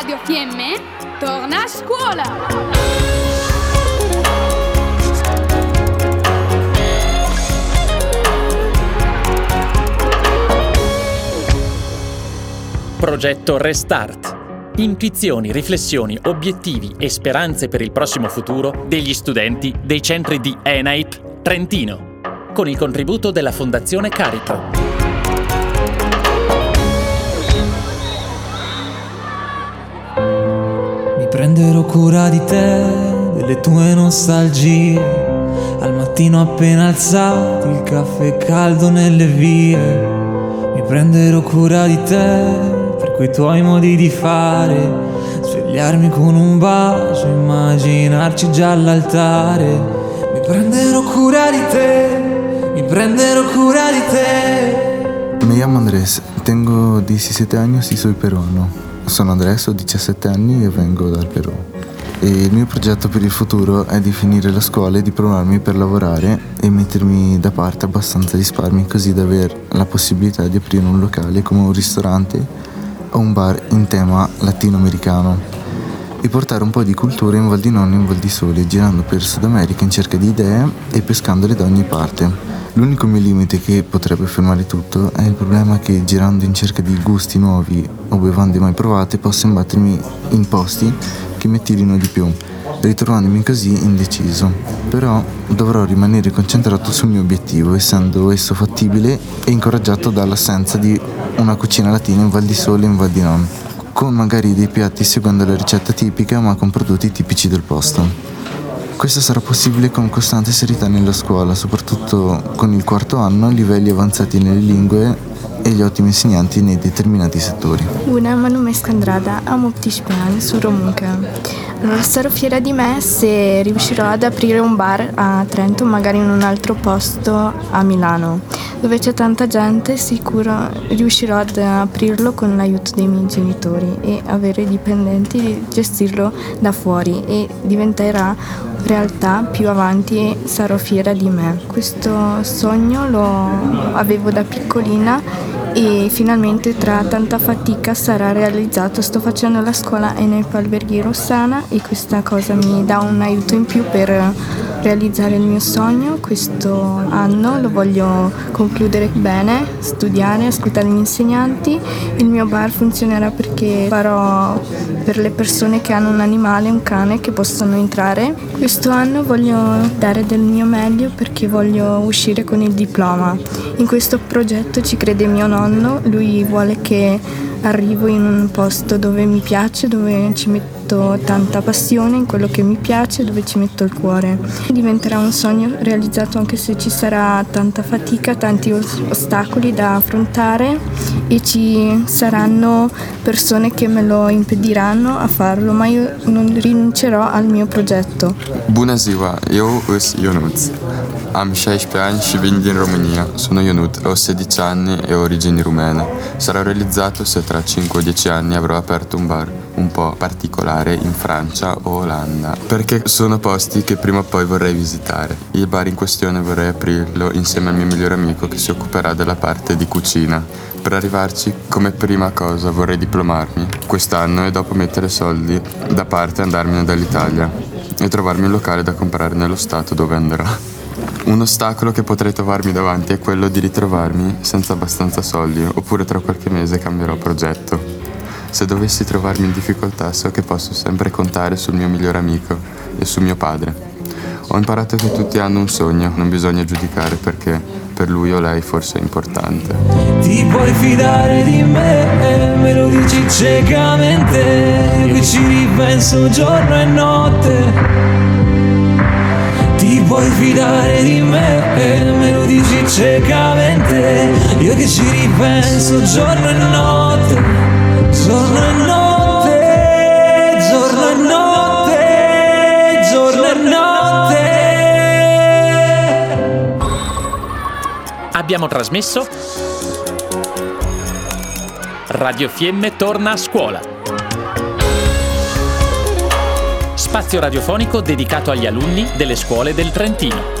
Radio Fiemme torna a scuola! Progetto Restart. Intuizioni, riflessioni, obiettivi e speranze per il prossimo futuro degli studenti dei centri di ENAIP Trentino, con il contributo della Fondazione Caritro. Mi prenderò cura di te, delle tue nostalgie. Al mattino appena alzati, il caffè caldo nelle vie. Mi prenderò cura di te, quei tuoi modi di fare, svegliarmi con un bacio, immaginarci già all'altare. Mi prenderò cura di te, mi prenderò cura di te. Me llamo Andrés, tengo 17 años y soy peruano. Sono Andrés, ho 17 anni e vengo dal Perù. E il mio progetto per il futuro è di finire la scuola e di provarmi per lavorare e mettermi da parte abbastanza risparmi così da avere la possibilità di aprire un locale come un ristorante o un bar in tema latinoamericano e portare un po' di cultura in Val di Nonno e in Val di Sole, girando per Sud America in cerca di idee e pescandole da ogni parte. L'unico mio limite che potrebbe fermare tutto è il problema che girando in cerca di gusti nuovi o bevande mai provate posso imbattermi in posti che mi attirino di più, ritrovandomi così indeciso. Però dovrò rimanere concentrato sul mio obiettivo, essendo esso fattibile e incoraggiato dall'assenza di una cucina latina in Val di Sole e in Val di Non, con magari dei piatti seguendo la ricetta tipica ma con prodotti tipici del posto. Questo sarà possibile con costante serietà nella scuola, soprattutto con il quarto anno, livelli avanzati nelle lingue e gli ottimi insegnanti nei determinati settori. Una manum escandrada a multispian su Romunca. Non sarò fiera di me se riuscirò ad aprire un bar a Trento, magari in un altro posto a Milano, dove c'è tanta gente. Sicuro riuscirò ad aprirlo con l'aiuto dei miei genitori e avere i dipendenti e gestirlo da fuori, e diventerà realtà più avanti e sarò fiera di me. Questo sogno lo avevo da piccolina e finalmente tra tanta fatica sarà realizzato. Sto facendo la scuola Enaip Alberghi Rossana e questa cosa mi dà un aiuto in più per realizzare il mio sogno. Questo anno lo voglio concludere bene, studiare, ascoltare gli insegnanti. Il mio bar funzionerà perché farò per le persone che hanno un animale, un cane, che possono entrare. Questo anno voglio dare del mio meglio perché voglio uscire con il diploma. In questo progetto ci crede mio nonno, lui vuole che arrivo in un posto dove mi piace, dove ci metto tanta passione in quello che mi piace, dove ci metto il cuore. Diventerà un sogno realizzato anche se ci sarà tanta fatica, tanti ostacoli da affrontare e ci saranno persone che me lo impediranno a farlo, ma io non rinuncerò al mio progetto. Buonasera, io sono Ionut, am 16 anni e vengo in Romania. Sono Ionut, ho 16 anni e ho origini rumene. Sarà realizzato se tra 5-10 anni avrò aperto un bar un po' particolare in Francia o Olanda, perché sono posti che prima o poi vorrei visitare. Il bar in questione vorrei aprirlo insieme al mio migliore amico che si occuperà della parte di cucina. Per arrivarci, come prima cosa vorrei diplomarmi quest'anno e dopo mettere soldi da parte e andarmene dall'Italia e trovarmi un locale da comprare nello stato dove andrò. Un ostacolo che potrei trovarmi davanti è quello di ritrovarmi senza abbastanza soldi, oppure tra qualche mese cambierò progetto. Se dovessi trovarmi in difficoltà so che posso sempre contare sul mio migliore amico e su mio padre. Ho imparato che tutti hanno un sogno, non bisogna giudicare perché per lui o lei forse è importante. Ti puoi fidare di me lo dici ciecamente, io che ci ripenso giorno e notte. Ti puoi fidare di me lo dici ciecamente, io che ci ripenso giorno e notte, giorno e notte, giorno e notte, giorno e notte. Abbiamo trasmesso Radio Fiemme torna a scuola, spazio radiofonico dedicato agli alunni delle scuole del Trentino.